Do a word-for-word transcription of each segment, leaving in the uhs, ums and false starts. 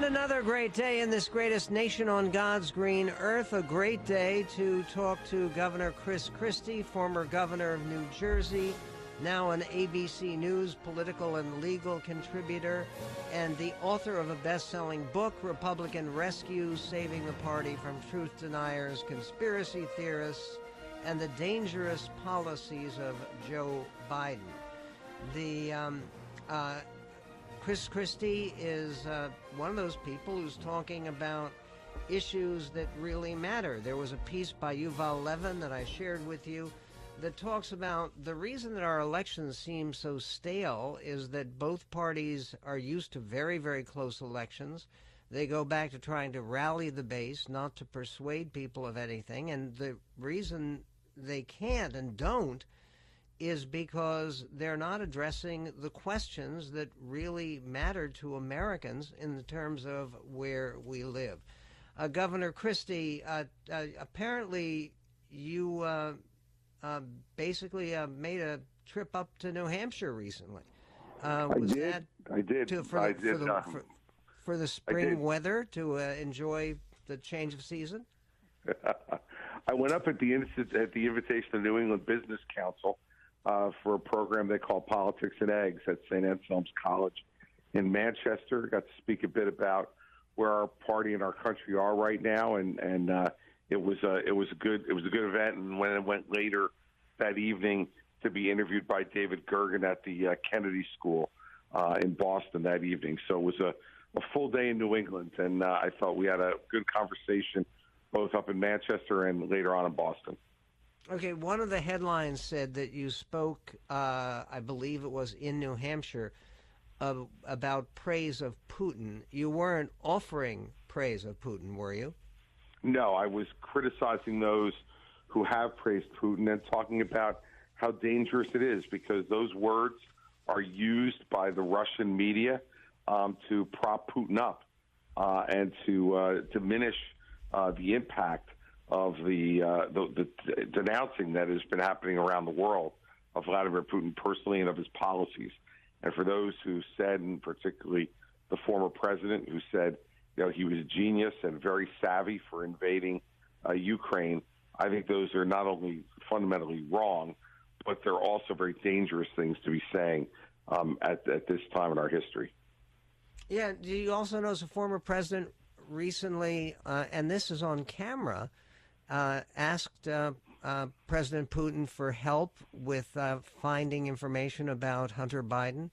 And another great day in this greatest nation on God's green earth. A great day to talk to Governor Chris Christie, former governor of New Jersey, now an A B C News political and legal contributor, and the author of a best-selling book, Republican Rescue, Saving the Party from Truth Deniers, Conspiracy Theorists, and the Dangerous Policies of Joe Biden. The um, uh, Chris Christie is uh, one of those people who's talking about issues that really matter. There was a piece by Yuval Levin that I shared with you that talks about the reason that our elections seem so stale is that both parties are used to very, very close elections. They go back to trying to rally the base, not to persuade people of anything. And the reason they can't and don't is because they're not addressing the questions that really matter to Americans in the terms of where we live. Uh, Governor Christie, uh, uh, apparently you uh, uh, basically uh, made a trip up to New Hampshire recently. Uh, was I did. That I did. To, for, I did for, the, for, for the spring weather to uh, enjoy the change of season? I went up at the, at the invitation of the New England Business Council Uh, for a program they call Politics and Eggs at Saint Anselm's College in Manchester. Got to speak a bit about where our party and our country are right now, and and uh, it was a it was a good it was a good event. And when I went later that evening to be interviewed by David Gergen at the uh, Kennedy School uh, in Boston that evening, so it was a, a full day in New England, and uh, I thought we had a good conversation both up in Manchester and later on in Boston. Okay, one of the headlines said that you spoke, uh, I believe it was in New Hampshire, uh, about praise of Putin. You weren't offering praise of Putin, were you? No, I was criticizing those who have praised Putin and talking about how dangerous it is because those words are used by the Russian media um, to prop Putin up uh, and to uh, diminish uh, the impact of the, uh, the, the denouncing that has been happening around the world of Vladimir Putin personally and of his policies. And for those who said, and particularly the former president who said, you know, he was a genius and very savvy for invading uh, Ukraine, I think those are not only fundamentally wrong, but they're also very dangerous things to be saying um, at, at this time in our history. Yeah, do you also know as a former president recently, uh, and this is on camera, Uh, asked uh, uh, President Putin for help with uh, finding information about Hunter Biden?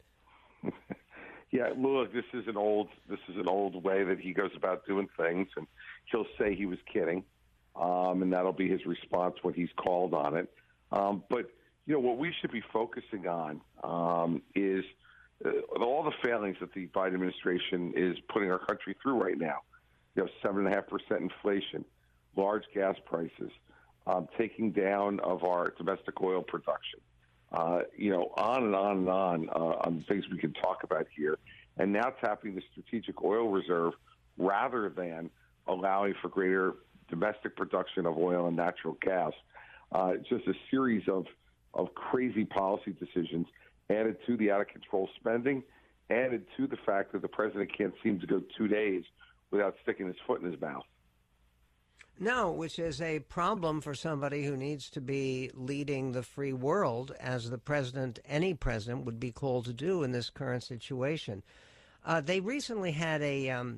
Yeah, look, this is an old this is an old way that he goes about doing things, and he'll say he was kidding, um, and that'll be his response when he's called on it. Um, but you know what we should be focusing on um, is uh, all the failings that the Biden administration is putting our country through right now. You know, seven and a half percent inflation, large gas prices, um, taking down of our domestic oil production, uh, you know, on and on and on, uh, on things we can talk about here. And now tapping the strategic oil reserve rather than allowing for greater domestic production of oil and natural gas. Uh, just a series of, of crazy policy decisions added to the out-of-control spending, added to the fact that the president can't seem to go two days without sticking his foot in his mouth. No, which is a problem for somebody who needs to be leading the free world, as the president, any president, would be called to do in this current situation. Uh, they recently had a um,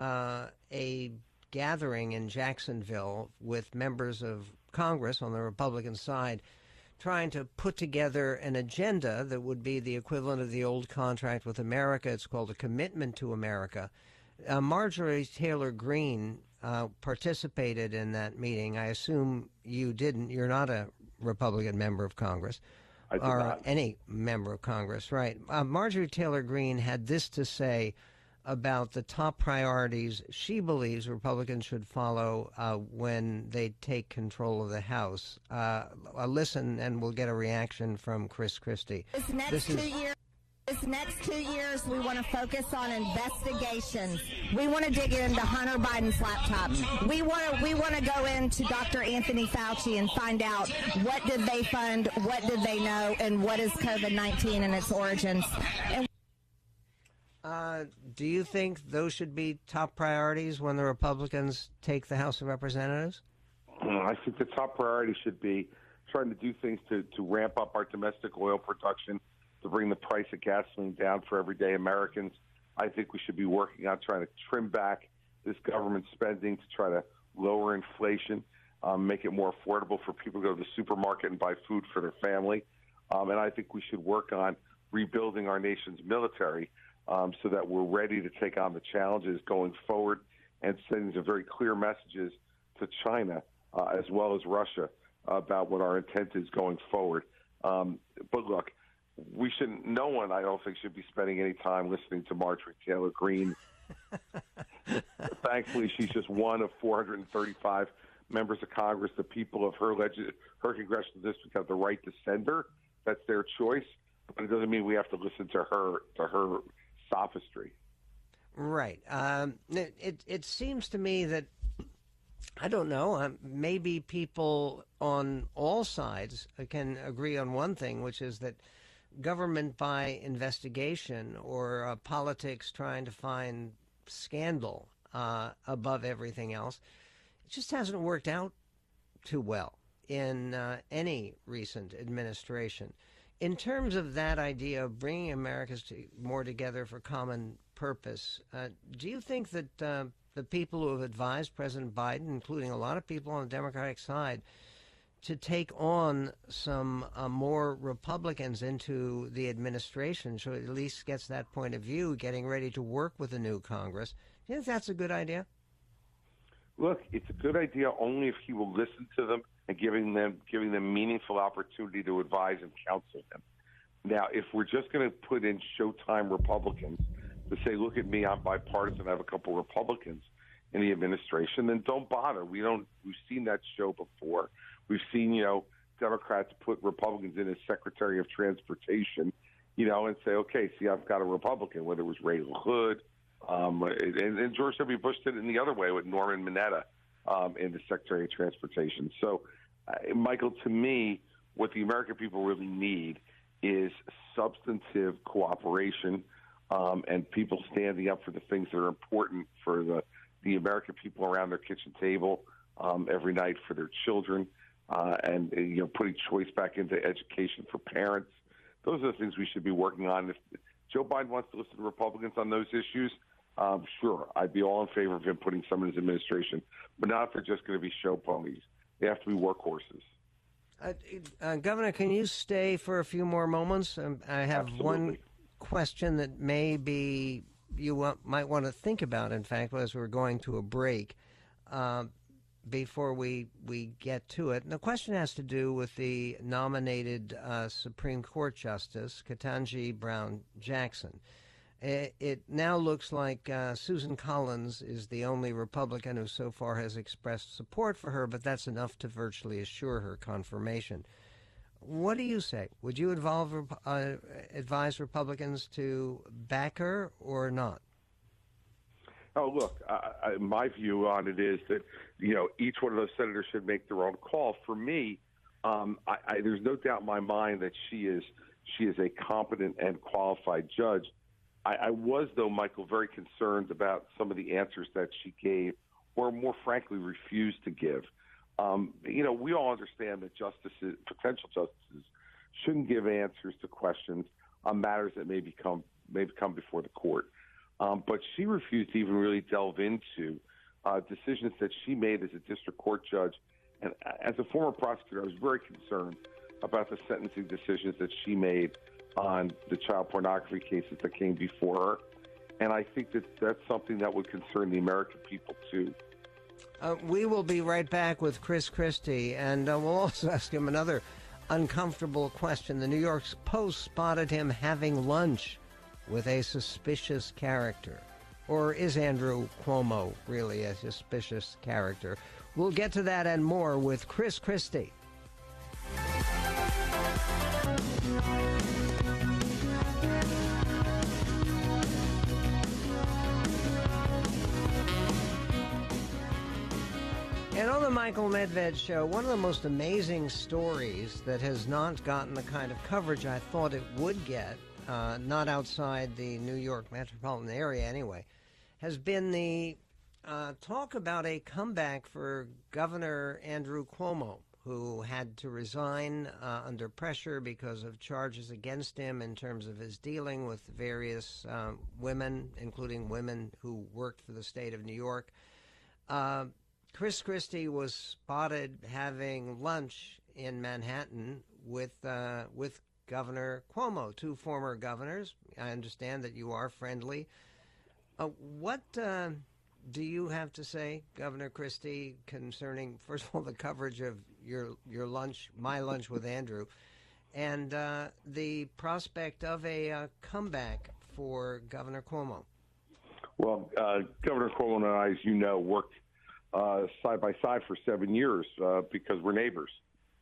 uh, a gathering in Jacksonville with members of Congress on the Republican side trying to put together an agenda that would be the equivalent of the old Contract with America. It's called a Commitment to America. Uh, Marjorie Taylor Greene Uh, participated in that meeting. I assume you didn't. You're not a Republican member of Congress, I did or not. Any member of Congress, right? Uh, Marjorie Taylor Greene had this to say about the top priorities she believes Republicans should follow uh, when they take control of the House. Uh, listen, and we'll get a reaction from Chris Christie. This next this is- two years. This next two years, we want to focus on investigations. We want to dig into Hunter Biden's laptop. We want to we want to go into Doctor Anthony Fauci and find out what did they fund, what did they know, and what is COVID nineteen and its origins. And Uh, do you think those should be top priorities when the Republicans take the House of Representatives? I think the top priority should be trying to do things to, to ramp up our domestic oil production, to bring the price of gasoline down for everyday Americans. I think we should be working on trying to trim back this government spending to try to lower inflation, um, make it more affordable for people to go to the supermarket and buy food for their family. Um, and I think we should work on rebuilding our nation's military um, so that we're ready to take on the challenges going forward, and sending some very clear messages to China uh, as well as Russia about what our intent is going forward. Um, but look, we shouldn't, no one, I don't think, should be spending any time listening to Marjorie Taylor Greene. Thankfully, she's just one of four hundred thirty-five members of Congress. The people of her, legis- her congressional district have the right to send her. That's their choice, but it doesn't mean we have to listen to her to her sophistry. Right. Um, it it seems to me that, I don't know, um, maybe people on all sides can agree on one thing, which is that government by investigation or uh, politics trying to find scandal uh, above everything else, it just hasn't worked out too well in uh, any recent administration. In terms of that idea of bringing Americans to, more together for common purpose, uh, do you think that uh, the people who have advised President Biden, including a lot of people on the Democratic side, to take on some uh, more Republicans into the administration, so it at least gets that point of view, getting ready to work with a new Congress, do you think that's a good idea? Look, it's a good idea only if he will listen to them and giving them giving them meaningful opportunity to advise and counsel them. Now, if we're just going to put in Showtime Republicans to say, look at me, I'm bipartisan, I have a couple Republicans in the administration, then don't bother. We don't. We've seen that show before. We've seen, you know, Democrats put Republicans in as Secretary of Transportation, you know, and say, okay, see, I've got a Republican, whether it was Ray LaHood, um, and, and George W. Bush did it in the other way with Norman Mineta um, in the Secretary of Transportation. So, uh, Michael, to me, what the American people really need is substantive cooperation um, and people standing up for the things that are important for the, the American people around their kitchen table um, every night, for their children. Uh, and, you know, putting choice back into education for parents. Those are the things we should be working on. If Joe Biden wants to listen to Republicans on those issues, um, sure, I'd be all in favor of him putting some in his administration, but not if they're just going to be show ponies. They have to be workhorses. Uh, uh, Governor, can you stay for a few more moments? Um, I have Absolutely. one question that maybe you want, might want to think about, in fact, as we're going to a break. Uh, Before we, we get to it, and the question has to do with the nominated uh, Supreme Court Justice, Ketanji Brown Jackson. It, it now looks like uh, Susan Collins is the only Republican who so far has expressed support for her, but that's enough to virtually assure her confirmation. What do you say? Would you involve uh, advise Republicans to back her or not? Oh, look, I, I, my view on it is that, you know, each one of those senators should make their own call. For me, um, I, I, there's no doubt in my mind that she is she is a competent and qualified judge. I, I was, though, Michael, very concerned about some of the answers that she gave, or more frankly, refused to give. Um, you know, we all understand that justices, potential justices, shouldn't give answers to questions on matters that may become may come before the court. Um, but she refused to even really delve into uh, decisions that she made as a district court judge. And as a former prosecutor, I was very concerned about the sentencing decisions that she made on the child pornography cases that came before her. And I think that that's something that would concern the American people, too. Uh, we will be right back with Chris Christie, and uh, we'll also ask him another uncomfortable question. The New York Post spotted him having lunch with a suspicious character. Or is Andrew Cuomo really a suspicious character? We'll get to that and more with Chris Christie. And on the Michael Medved Show, one of the most amazing stories that has not gotten the kind of coverage I thought it would get uh, not outside the New York metropolitan area anyway, has been the uh, talk about a comeback for Governor Andrew Cuomo, who had to resign uh, under pressure because of charges against him in terms of his dealing with various uh, women, including women who worked for the state of New York. Uh, Chris Christie was spotted having lunch in Manhattan with uh, with Governor Cuomo, two former governors. I understand that you are friendly. Uh, what... Uh, Do you have to say, Governor Christie, concerning, first of all, the coverage of your your lunch, my lunch with Andrew, and uh, the prospect of a uh, comeback for Governor Cuomo? Well, uh, Governor Cuomo and I, as you know, worked uh, side by side for seven years uh, because we're neighbors,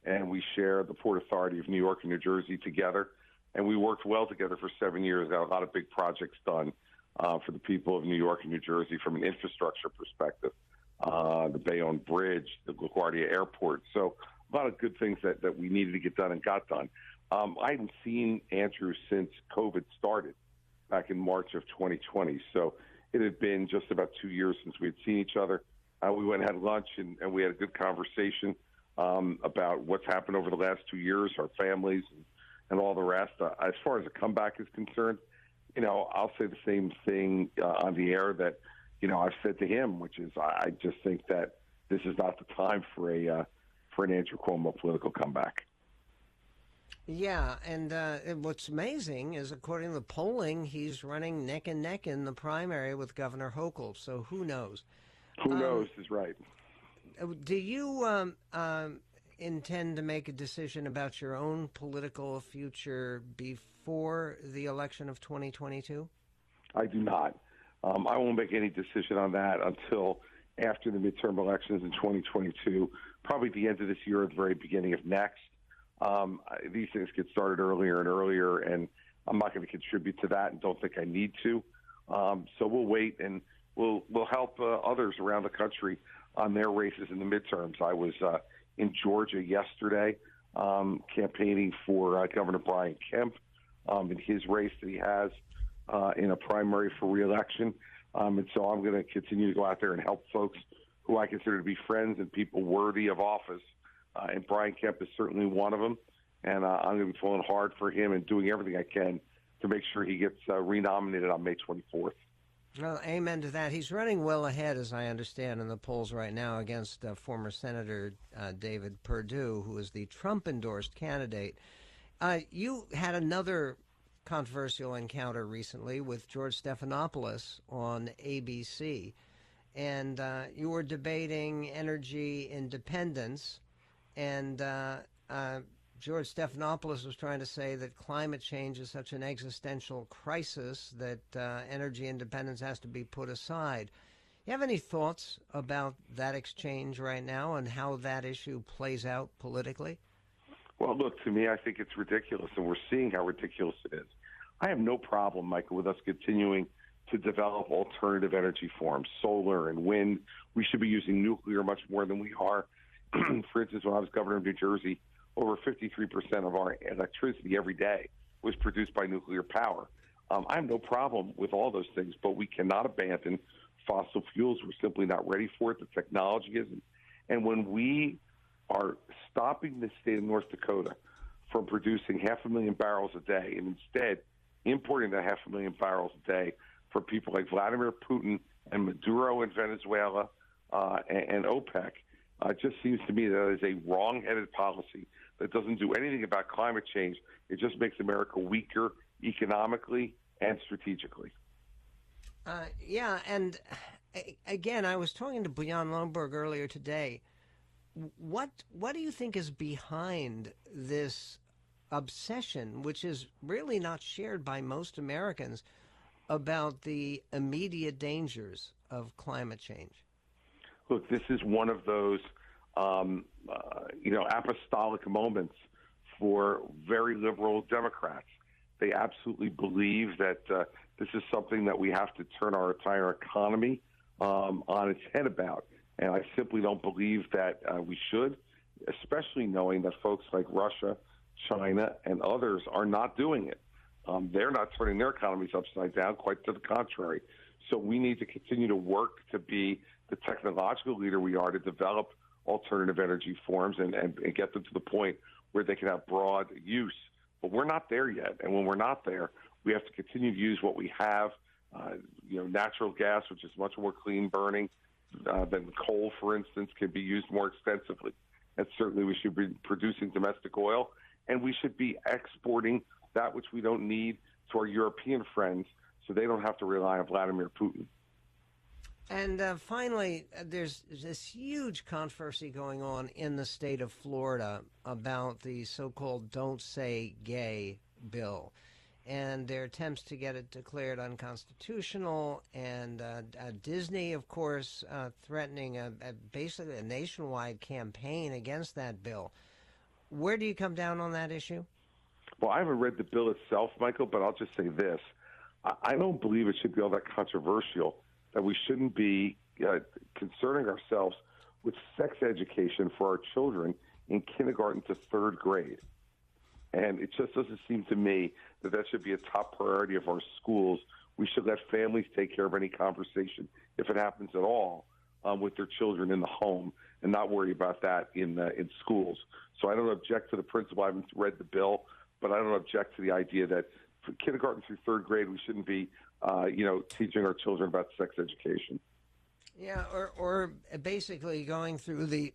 and we share the Port Authority of New York and New Jersey together, and we worked well together for seven years, got a lot of big projects done. Uh, for the people of New York and New Jersey from an infrastructure perspective, uh, the Bayonne Bridge, the LaGuardia Airport. So a lot of good things that, that we needed to get done and got done. Um, I haven't seen Andrew since COVID started back in March of twenty twenty. So it had been just about two years since we had seen each other. Uh, we went and had lunch, and, and we had a good conversation um, about what's happened over the last two years, our families, and, and all the rest. Uh, as far as a comeback is concerned, you know, I'll say the same thing uh, on the air that, you know, I've said to him, which is I just think that this is not the time for a uh, for an Andrew Cuomo political comeback. Yeah, and uh, what's amazing is, according to the polling, he's running neck and neck in the primary with Governor Hochul. So who knows? Who um, knows is right. Do you um, um, intend to make a decision about your own political future before? For the election of twenty twenty-two? I do not. Um, I won't make any decision on that until after the midterm elections in twenty twenty-two, probably the end of this year or the very beginning of next. Um, these things get started earlier and earlier, and I'm not going to contribute to that and don't think I need to. Um, so we'll wait, and we'll we'll help uh, others around the country on their races in the midterms. I was uh, in Georgia yesterday um, campaigning for uh, Governor Brian Kemp. Um, in his race that he has uh, in a primary for re-election. Um, and so I'm going to continue to go out there and help folks who I consider to be friends and people worthy of office. Uh, and Brian Kemp is certainly one of them. And uh, I'm going to be pulling hard for him and doing everything I can to make sure he gets uh, renominated on May twenty-fourth. Well, amen to that. He's running well ahead, as I understand, in the polls right now against uh, former Senator uh, David Perdue, who is the Trump-endorsed candidate. Uh, you had another controversial encounter recently with George Stephanopoulos on A B C, and uh, you were debating energy independence, and uh, uh, George Stephanopoulos was trying to say that climate change is such an existential crisis that uh, energy independence has to be put aside. You have any thoughts about that exchange right now and how that issue plays out politically? Well, look, to me, I think it's ridiculous, and we're seeing how ridiculous it is. I have no problem, Michael, with us continuing to develop alternative energy forms, solar and wind. We should be using nuclear much more than we are. For instance, when I was governor of New Jersey, over fifty-three percent of our electricity every day was produced by nuclear power. Um, I have no problem with all those things, but we cannot abandon fossil fuels. We're simply not ready for it. The technology isn't. And when we are stopping the state of North Dakota from producing half a million barrels a day and instead importing that half a million barrels a day for people like Vladimir Putin and Maduro in Venezuela uh, and, and OPEC. Uh, it just seems to me that is a wrong-headed policy that doesn't do anything about climate change. It just makes America weaker economically and strategically. Uh, yeah, and again, I was talking to Bjorn Lomborg earlier today. What what do you think is behind this obsession, which is really not shared by most Americans, about the immediate dangers of climate change? Look, this is one of those, um, uh, you know, apostolic moments for very liberal Democrats. They absolutely believe that uh, this is something that we have to turn our entire economy um, on its head about. And I simply don't believe that uh, we should, especially knowing that folks like Russia, China, and others are not doing it. Um, they're not turning their economies upside down, quite to the contrary. So we need to continue to work to be the technological leader we are, to develop alternative energy forms and, and, and get them to the point where they can have broad use. But we're not there yet. And when we're not there, we have to continue to use what we have, uh, you know, natural gas, which is much more clean burning uh, than coal, for instance, can be used more extensively. And certainly we should be producing domestic oil, and we should be exporting that which we don't need to our European friends so they don't have to rely on Vladimir Putin. And uh, finally, there's this huge controversy going on in the state of Florida about the so-called Don't Say Gay bill and their attempts to get it declared unconstitutional, and uh, uh, Disney, of course, uh, threatening a, a basically a nationwide campaign against that bill. Where do you come down on that issue? Well, I haven't read the bill itself, Michael, but I'll just say this. I, I don't believe it should be all that controversial, that we shouldn't be uh, concerning ourselves with sex education for our children in kindergarten to third grade. And it just doesn't seem to me that that should be a top priority of our schools. We should let families take care of any conversation, if it happens at all, um, with their children in the home, and not worry about that in uh, in schools. So I don't object to the principle. I haven't read the bill, but I don't object to the idea that for kindergarten through third grade, we shouldn't be, uh, you know, teaching our children about sex education. Yeah, or, or basically going through the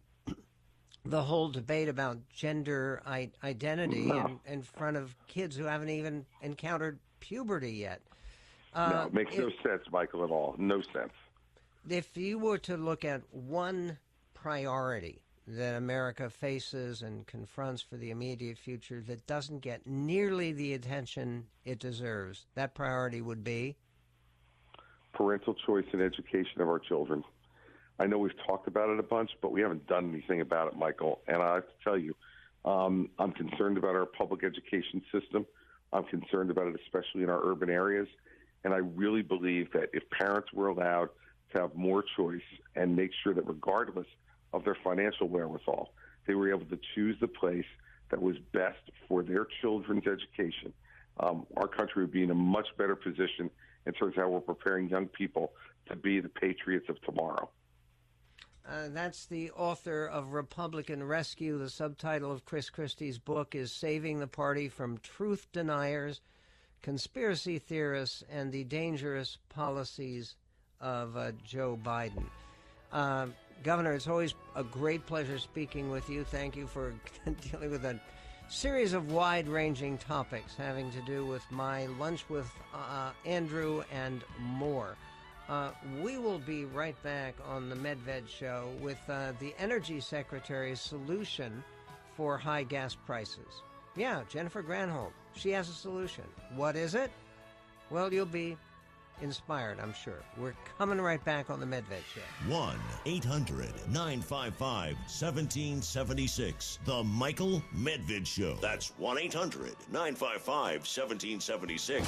the whole debate about gender I- identity no. in, in front of kids who haven't even encountered puberty yet. Uh, no, it makes it, no sense, Michael, at all. No sense. If you were to look at one priority that America faces and confronts for the immediate future that doesn't get nearly the attention it deserves, that priority would be? Parental choice and education of our children. I know we've talked about it a bunch, but we haven't done anything about it, Michael. And I have to tell you, um, I'm concerned about our public education system. I'm concerned about it, especially in our urban areas. And I really believe that if parents were allowed to have more choice and make sure that regardless of their financial wherewithal, they were able to choose the place that was best for their children's education, um, our country would be in a much better position in terms of how we're preparing young people to be the patriots of tomorrow. Uh, that's the author of Republican Rescue. The subtitle of Chris Christie's book is Saving the Party from Truth Deniers, Conspiracy Theorists, and the Dangerous Policies of uh, Joe Biden. Uh, Governor, it's always a great pleasure speaking with you. Thank you for dealing with a series of wide-ranging topics having to do with my lunch with uh, Andrew and more. Uh, we will be right back on the Medved Show with uh, the Energy Secretary's solution for high gas prices. Yeah, Jennifer Granholm, she has a solution. What is it? Well, you'll be inspired, I'm sure. We're coming right back on the Medved Show. one eight hundred nine five five one seven seven six. The Michael Medved Show. That's one eight hundred nine five five one seven seven six.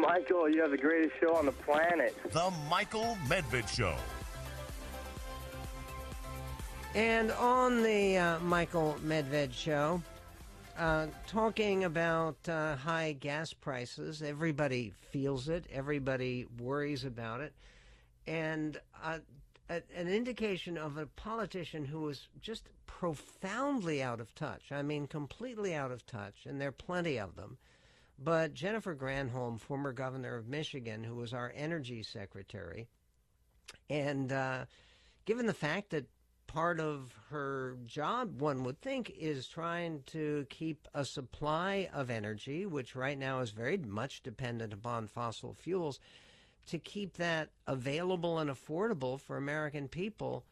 Michael, you have the greatest show on the planet. The Michael Medved Show. And on the uh, Michael Medved Show, uh, talking about uh, high gas prices, everybody feels it. Everybody worries about it. And uh, a, an indication of a politician who is just profoundly out of touch. I mean, completely out of touch, and there are plenty of them. But Jennifer Granholm, former governor of Michigan, who was our energy secretary, and uh, given the fact that part of her job, one would think, is trying to keep a supply of energy, which right now is very much dependent upon fossil fuels, to keep that available and affordable for American people,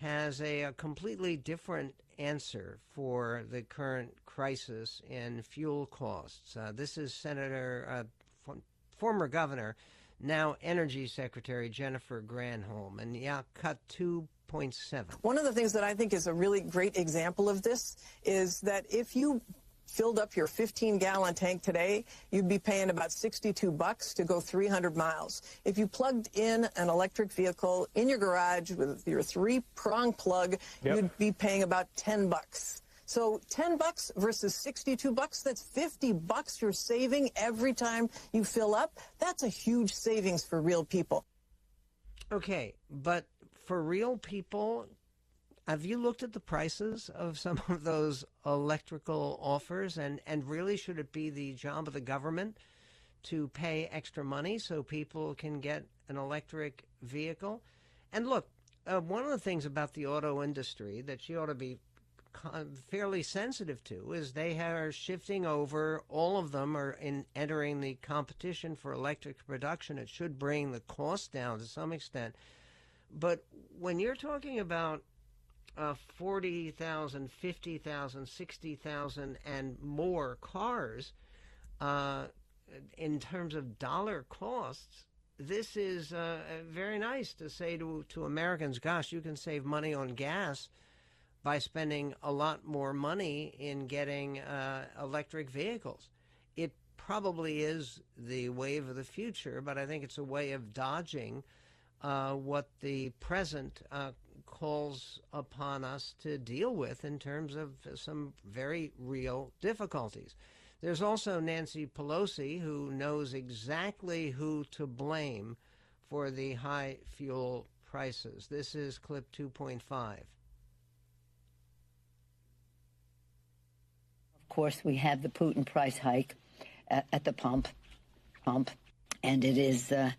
has a, a completely different answer for the current crisis in fuel costs. Uh, this is Senator, uh, f- former governor, now Energy Secretary Jennifer Granholm, and yeah, cut two. One of the things that I think is a really great example of this is that if you filled up your fifteen gallon tank today, you'd be paying about sixty-two bucks to go three hundred miles. If you plugged in an electric vehicle in your garage with your three-prong plug, yep. you'd be paying about ten bucks. So ten bucks versus sixty-two bucks, that's fifty bucks you're saving every time you fill up. That's a huge savings for real people. Okay, but for real people, have you looked at the prices of some of those electrical offers? And, and really, should it be the job of the government to pay extra money so people can get an electric vehicle? And look, uh, one of the things about the auto industry that you ought to be fairly sensitive to is they are shifting over, all of them are in entering the competition for electric production. It should bring the cost down to some extent. But when you're talking about Uh, forty thousand, fifty thousand, sixty thousand and more cars, uh, in terms of dollar costs, this is uh, very nice to say to, to Americans, gosh, you can save money on gas by spending a lot more money in getting uh, electric vehicles. It probably is the wave of the future, but I think it's a way of dodging uh, what the present uh, calls upon us to deal with in terms of some very real difficulties. There's also Nancy Pelosi, who knows exactly who to blame for the high fuel prices. This is clip two point five. Of course, we have the Putin price hike at, at the pump, pump, and it is uh,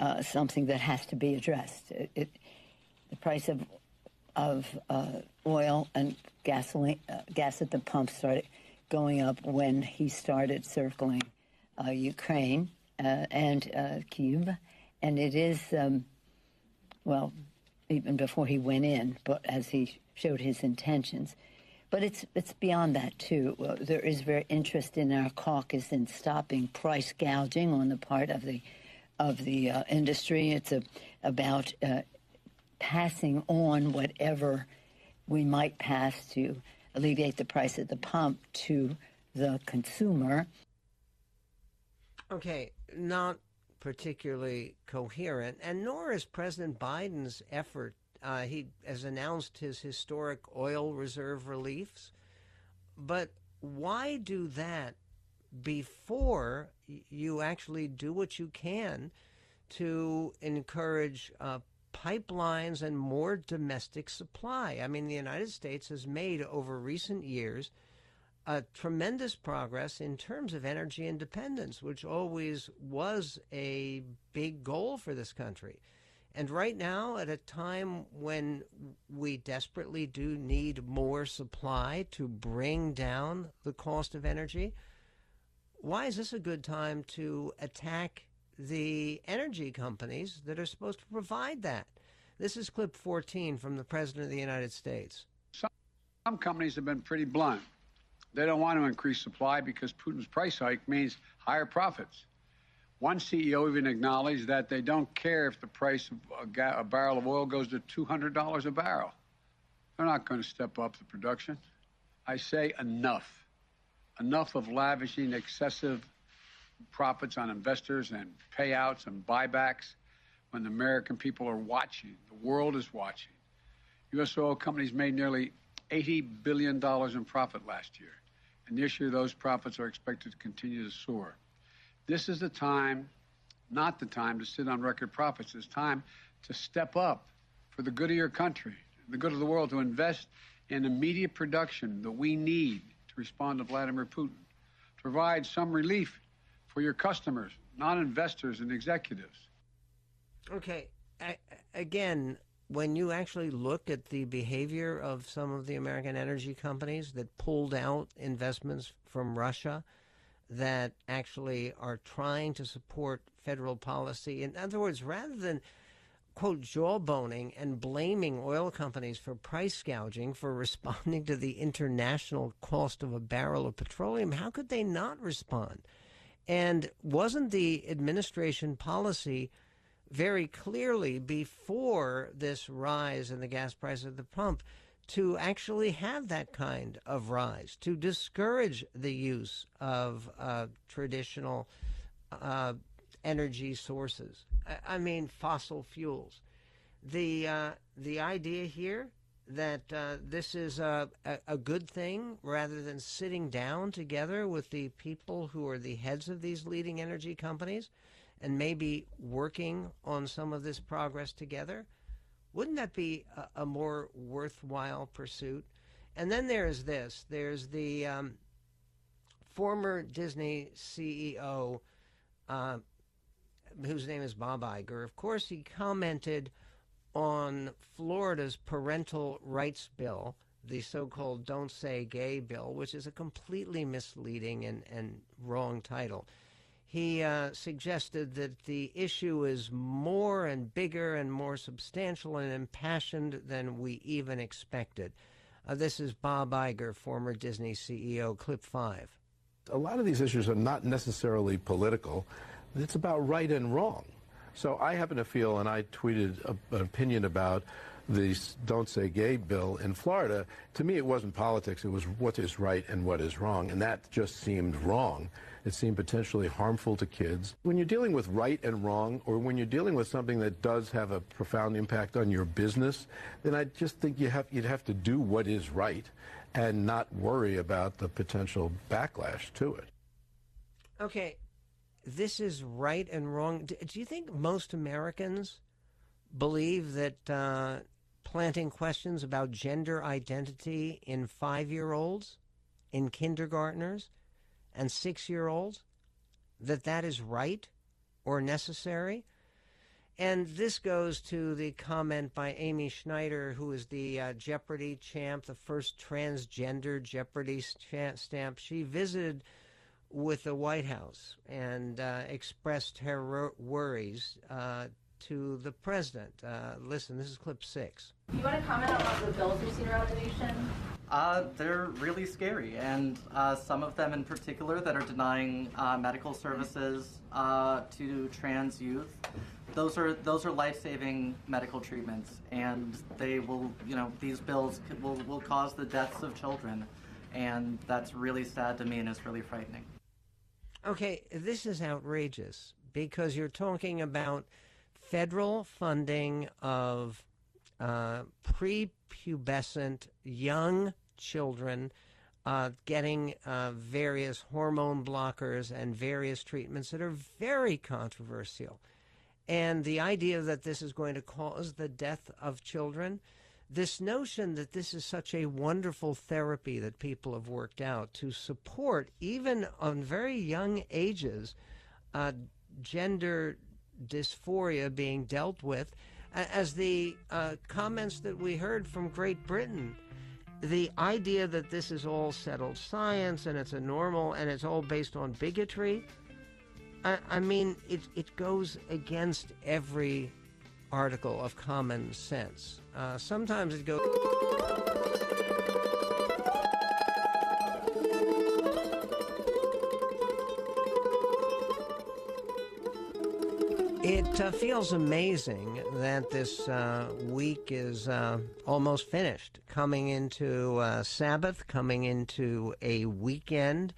uh, something that has to be addressed. It, it, The price of of uh, oil and gasoline, uh, gas at the pump started going up when he started circling uh, Ukraine uh, and uh, Kyiv, and it is um, well, even before he went in, but as he showed his intentions. But it's it's beyond that too. Uh, there is very interest in our caucus in stopping price gouging on the part of the of the uh, industry. It's a, about uh, passing on whatever we might pass to alleviate the price at the pump to the consumer. Okay, not particularly coherent, and nor is President Biden's effort. Uh, he has announced his historic oil reserve reliefs, but why do that before you actually do what you can to encourage uh, pipelines and more domestic supply? I mean, the United States has made over recent years a tremendous progress in terms of energy independence, which always was a big goal for this country. And right now, at a time when we desperately do need more supply to bring down the cost of energy, why is this a good time to attack the energy companies that are supposed to provide that? This is clip fourteen from the President of the United States. Some, some companies have been pretty blunt. They don't want to increase supply because Putin's price hike means higher profits. One C E O even acknowledged that they don't care if the price of a, a barrel of oil goes to two hundred dollars a barrel. They're not going to step up the production. I say enough. Enough of lavishing excessive profits on investors and payouts and buybacks when the American people are watching. The world is watching. U S oil companies made nearly eighty billion dollars in profit last year, and this year those profits are expected to continue to soar. This is the time, not the time, to sit on record profits. It's time to step up for the good of your country, the good of the world, to invest in immediate production that we need to respond to Vladimir Putin, to provide some relief for your customers, not investors and executives. Okay, I, again, when you actually look at the behavior of some of the American energy companies that pulled out investments from Russia, that actually are trying to support federal policy, in other words, rather than, quote, jawboning and blaming oil companies for price gouging, for responding to the international cost of a barrel of petroleum, how could they not respond? And wasn't the administration policy very clearly before this rise in the gas price at the pump to actually have that kind of rise, to discourage the use of uh, traditional uh, energy sources. I, I mean, fossil fuels. The uh, the idea here that uh, this is a, a, a good thing rather than sitting down together with the people who are the heads of these leading energy companies and maybe working on some of this progress together, wouldn't that be a, a more worthwhile pursuit? And then there is this. There's the um, former Disney C E O, uh, whose name is Bob Iger. Of course, he commented on Florida's parental rights bill, the so-called Don't Say Gay bill, which is a completely misleading and, and wrong title. He uh, suggested that the issue is more and bigger and more substantial and impassioned than we even expected. Uh, this is Bob Iger, former Disney C E O, clip five. A lot of these issues are not necessarily political. It's about right and wrong. So I happen to feel, and I tweeted a, an opinion about the Don't Say Gay bill in Florida. To me, it wasn't politics. It was what is right and what is wrong, and that just seemed wrong. It seemed potentially harmful to kids. When you're dealing with right and wrong, or when you're dealing with something that does have a profound impact on your business, then I just think you have, you'd have to do what is right and not worry about the potential backlash to it. Okay. This is right and wrong. Do, do you think most Americans believe that uh, planting questions about gender identity in five-year-olds, in kindergartners, and six-year-olds, that that is right or necessary? And this goes to the comment by Amy Schneider, who is the uh, Jeopardy champ, the first transgender Jeopardy champ stamp. She visited with the White House and uh, expressed her worries uh, to the president. Uh, listen, this is clip six. You want to comment on what the bills we've seen around the nation? Uh, they're really scary, and uh, some of them in particular that are denying uh, medical services uh, to trans youth. Those are those are life-saving medical treatments, and they will, you know, these bills could, will will cause the deaths of children, and that's really sad to me, and it's really frightening. Okay, this is outrageous because you're talking about federal funding of uh, prepubescent young children uh, getting uh, various hormone blockers and various treatments that are very controversial. And the idea that this is going to cause the death of children, this notion that this is such a wonderful therapy that people have worked out to support, even on very young ages, uh, gender dysphoria being dealt with. As the uh, comments that we heard from Great Britain, the idea that this is all settled science and it's a normal and it's all based on bigotry, I, I mean, it, it goes against every article of common sense. Uh, sometimes it goes... It uh, feels amazing that this uh, week is uh, almost finished, coming into uh, Sabbath, coming into a weekend,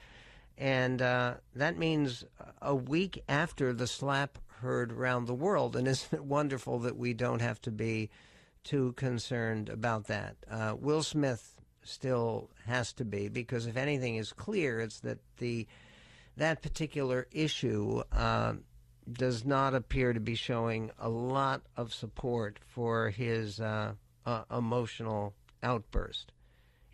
and uh, that means a week after the slap heard around the world. And isn't it wonderful that we don't have to be too concerned about that? Uh, Will Smith still has to be, because if anything is clear, it's that the that particular issue uh, does not appear to be showing a lot of support for his uh, uh, emotional outburst.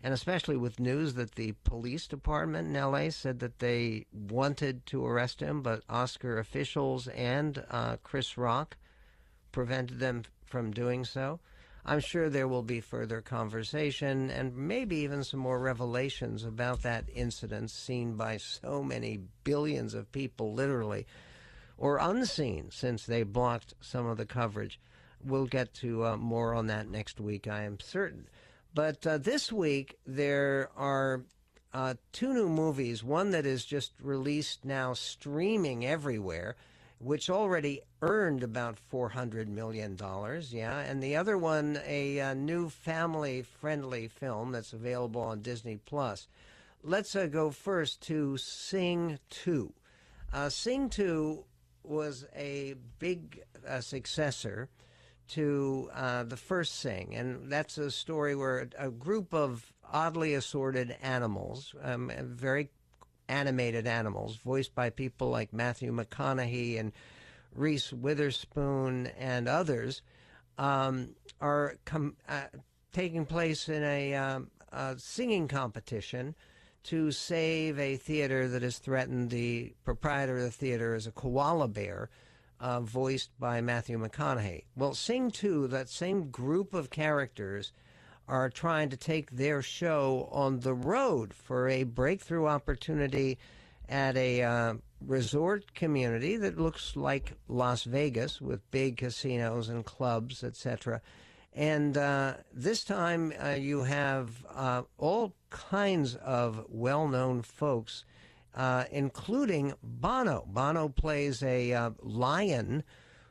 And especially with news that the police department in L A said that they wanted to arrest him, but Oscar officials and uh, Chris Rock prevented them from doing so. I'm sure there will be further conversation and maybe even some more revelations about that incident seen by so many billions of people, literally, or unseen since they blocked some of the coverage. We'll get to uh, more on that next week, I am certain. But uh, this week, there are uh, two new movies, one that is just released now streaming everywhere, which already earned about four hundred million dollars, yeah. And the other one, a, a new family-friendly film that's available on Disney Plus. Let's uh, go first to Sing two. Uh, Sing two was a big uh, successor to uh, the first Sing, and that's a story where a group of oddly assorted animals, um, very animated animals, voiced by people like Matthew McConaughey and Reese Witherspoon and others, um, are com uh, taking place in a, um, a singing competition to save a theater that is threatened. The proprietor of the theater is a koala bear, uh, voiced by Matthew McConaughey. Well, Sing two, that same group of characters, are trying to take their show on the road for a breakthrough opportunity at a uh, resort community that looks like Las Vegas with big casinos and clubs, et cetera. And uh, this time uh, you have uh, all kinds of well-known folks, uh, including Bono. Bono plays a uh, lion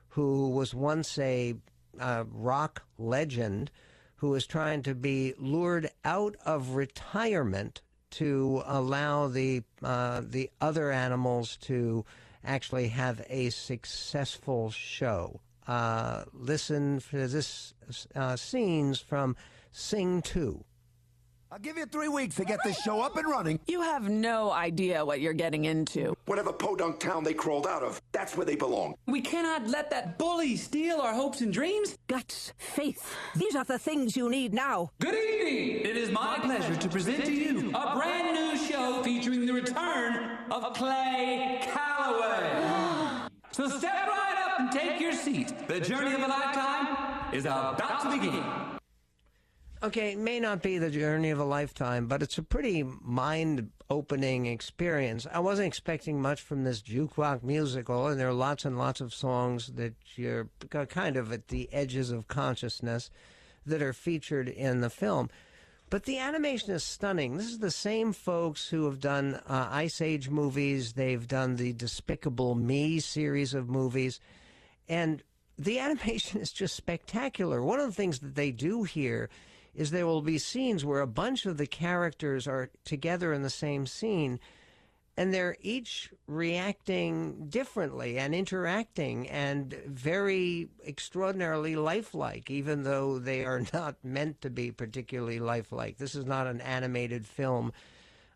who was once a uh, rock legend, who is trying to be lured out of retirement to allow the uh, the other animals to actually have a successful show. Uh, listen for this uh, scenes from Sing two. I'll give you three weeks to get this show up and running. You have no idea what you're getting into. Whatever podunk town they crawled out of, that's where they belong. We cannot let that bully steal our hopes and dreams. Guts, faith, these are the things you need now. Good evening. It is my, my pleasure, pleasure to present to you a brand new show featuring the return of Clay Calloway. So step right up and take your seat. The journey of a lifetime is about to begin. Okay, it may not be the journey of a lifetime, but it's a pretty mind-opening experience. I wasn't expecting much from this jukebox musical, and there are lots and lots of songs that you're kind of at the edges of consciousness that are featured in the film. But the animation is stunning. This is the same folks who have done uh, Ice Age movies. They've done the Despicable Me series of movies. And the animation is just spectacular. One of the things that they do here is there will be scenes where a bunch of the characters are together in the same scene, and they're each reacting differently and interacting and very extraordinarily lifelike, even though they are not meant to be particularly lifelike. This is not an animated film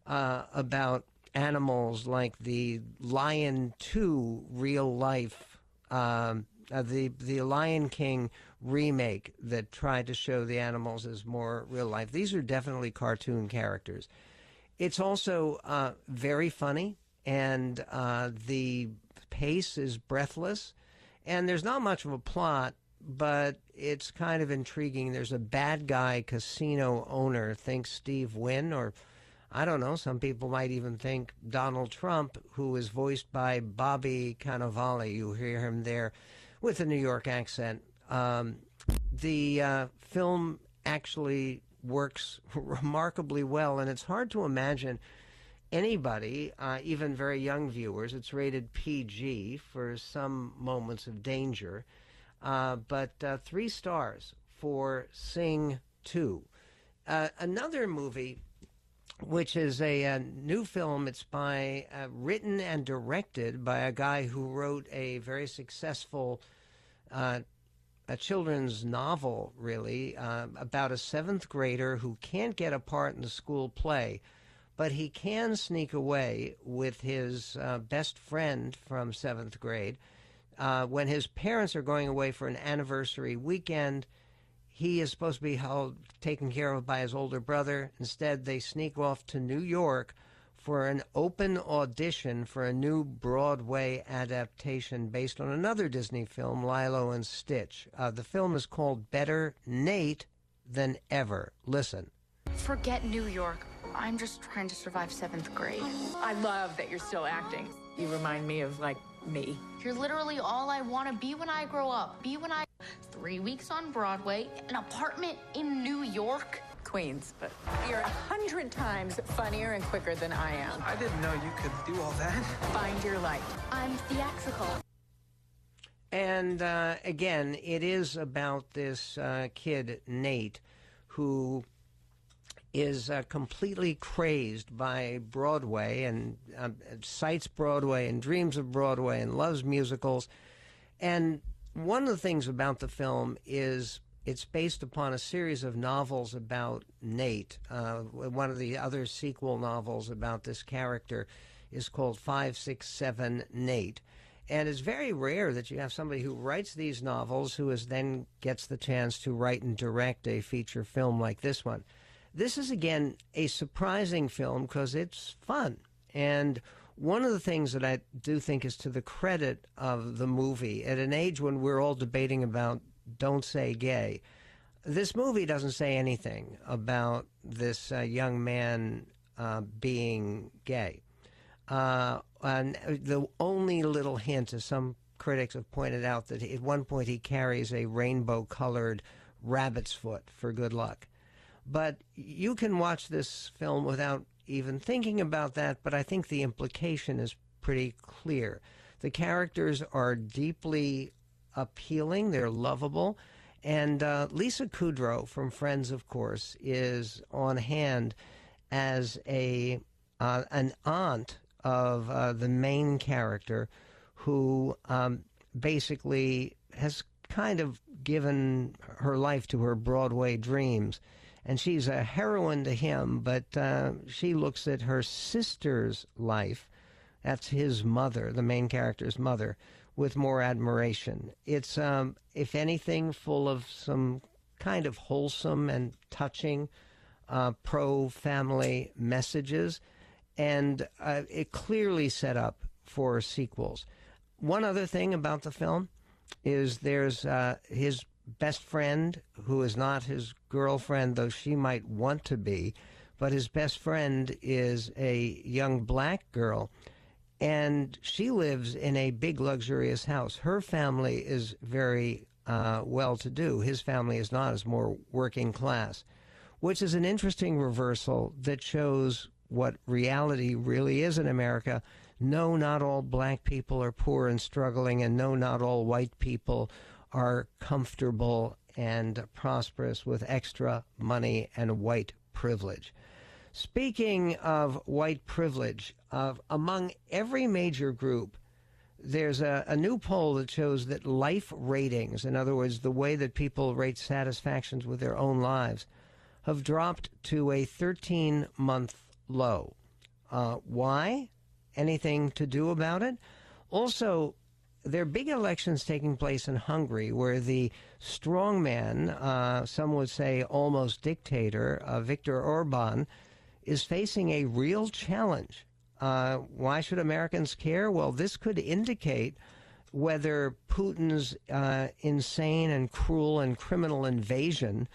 uh, about animals like the Lion two real life, um, uh, the, the Lion King remake that tried to show the animals as more real life. These are definitely cartoon characters. It's also uh, very funny, and uh, the pace is breathless, and there's not much of a plot, but it's kind of intriguing. There's a bad guy casino owner, think Steve Wynn, or I don't know, some people might even think Donald Trump, who is voiced by Bobby Cannavale. You hear him there with a New York accent. Um, the uh, film actually works remarkably well, and it's hard to imagine anybody, uh, even very young viewers. It's rated P G for some moments of danger, uh, but uh, three stars for Sing two. Uh, another movie, which is a, a new film. It's by uh, written and directed by a guy who wrote a very successful uh, a children's novel, really, uh, about a seventh grader who can't get a part in the school play, but he can sneak away with his uh, best friend from seventh grade. Uh, when his parents are going away for an anniversary weekend, he is supposed to be held, taken care of by his older brother. Instead, they sneak off to New York for an open audition for a new Broadway adaptation based on another Disney film, Lilo and Stitch. Uh, the film is called Better Nate Than Ever. Listen. Forget New York. I'm just trying to survive seventh grade. I love that you're still acting. You remind me of, like, me. You're literally all I want to be when I grow up. Be when I... Three weeks on Broadway, an apartment in New York. Queens, but you're a hundred times funnier and quicker than I am. I didn't know you could do all that. Find your light. I'm theatrical. And uh, again, it is about this uh, kid, Nate, who is uh, completely crazed by Broadway and uh, cites Broadway and dreams of Broadway and loves musicals. And one of the things about the film is it's based upon a series of novels about Nate. Uh, one of the other sequel novels about this character is called five six seven Nate. And it's very rare that you have somebody who writes these novels who is then gets the chance to write and direct a feature film like this one. This is, again, a surprising film because it's fun. And one of the things that I do think is to the credit of the movie, at an age when we're all debating about don't say gay, this movie doesn't say anything about this uh, young man uh, being gay. Uh, and the only little hint, as some critics have pointed out, that at one point he carries a rainbow-colored rabbit's foot for good luck. But you can watch this film without even thinking about that, but I think the implication is pretty clear. The characters are deeply appealing, they're lovable, and uh, Lisa Kudrow from Friends, of course, is on hand as a uh, an aunt of uh, the main character who um, basically has kind of given her life to her Broadway dreams. And she's a heroine to him, but uh, she looks at her sister's life, that's his mother, the main character's mother, with more admiration. It's, um, if anything, full of some kind of wholesome and touching uh, pro-family messages, and uh, it clearly set up for sequels. One other thing about the film is there's uh, his best friend, who is not his girlfriend, though she might want to be, but his best friend is a young black girl, and she lives in a big luxurious house. Her family is very uh, well-to-do. His family is not, is more working class, which is an interesting reversal that shows what reality really is in America. No, not all black people are poor and struggling, and no, not all white people are comfortable and prosperous with extra money and white privilege. Speaking of white privilege, uh, among every major group, there's a, a new poll that shows that life ratings, in other words, the way that people rate satisfactions with their own lives, have dropped to a thirteen-month low. Uh, why? Anything to do about it? Also, there are big elections taking place in Hungary where the strongman, uh, some would say almost dictator, uh, Viktor Orban, is facing a real challenge. Uh, why should Americans care? Well, this could indicate whether Putin's uh, insane and cruel and criminal invasion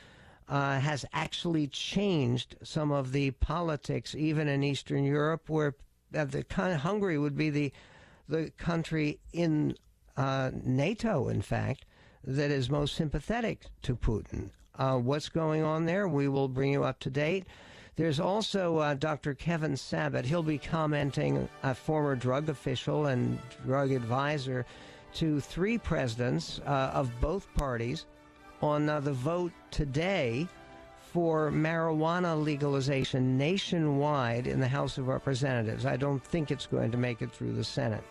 uh, has actually changed some of the politics, even in Eastern Europe, where uh, the Hungary would be the the country in uh, NATO, in fact, that is most sympathetic to Putin. Uh, what's going on there? We will bring you up to date. There's also uh, Doctor Kevin Sabat. He'll be commenting, a former drug official and drug advisor to three presidents uh, of both parties on uh, the vote today for marijuana legalization nationwide in the House of Representatives. I don't think it's going to make it through the Senate.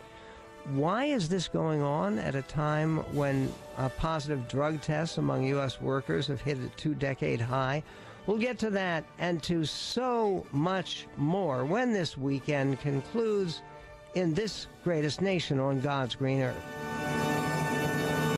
Why is this going on at a time when uh, positive drug tests among U S workers have hit a two-decade high? We'll get to that and to so much more when this weekend concludes in this greatest nation on God's green earth.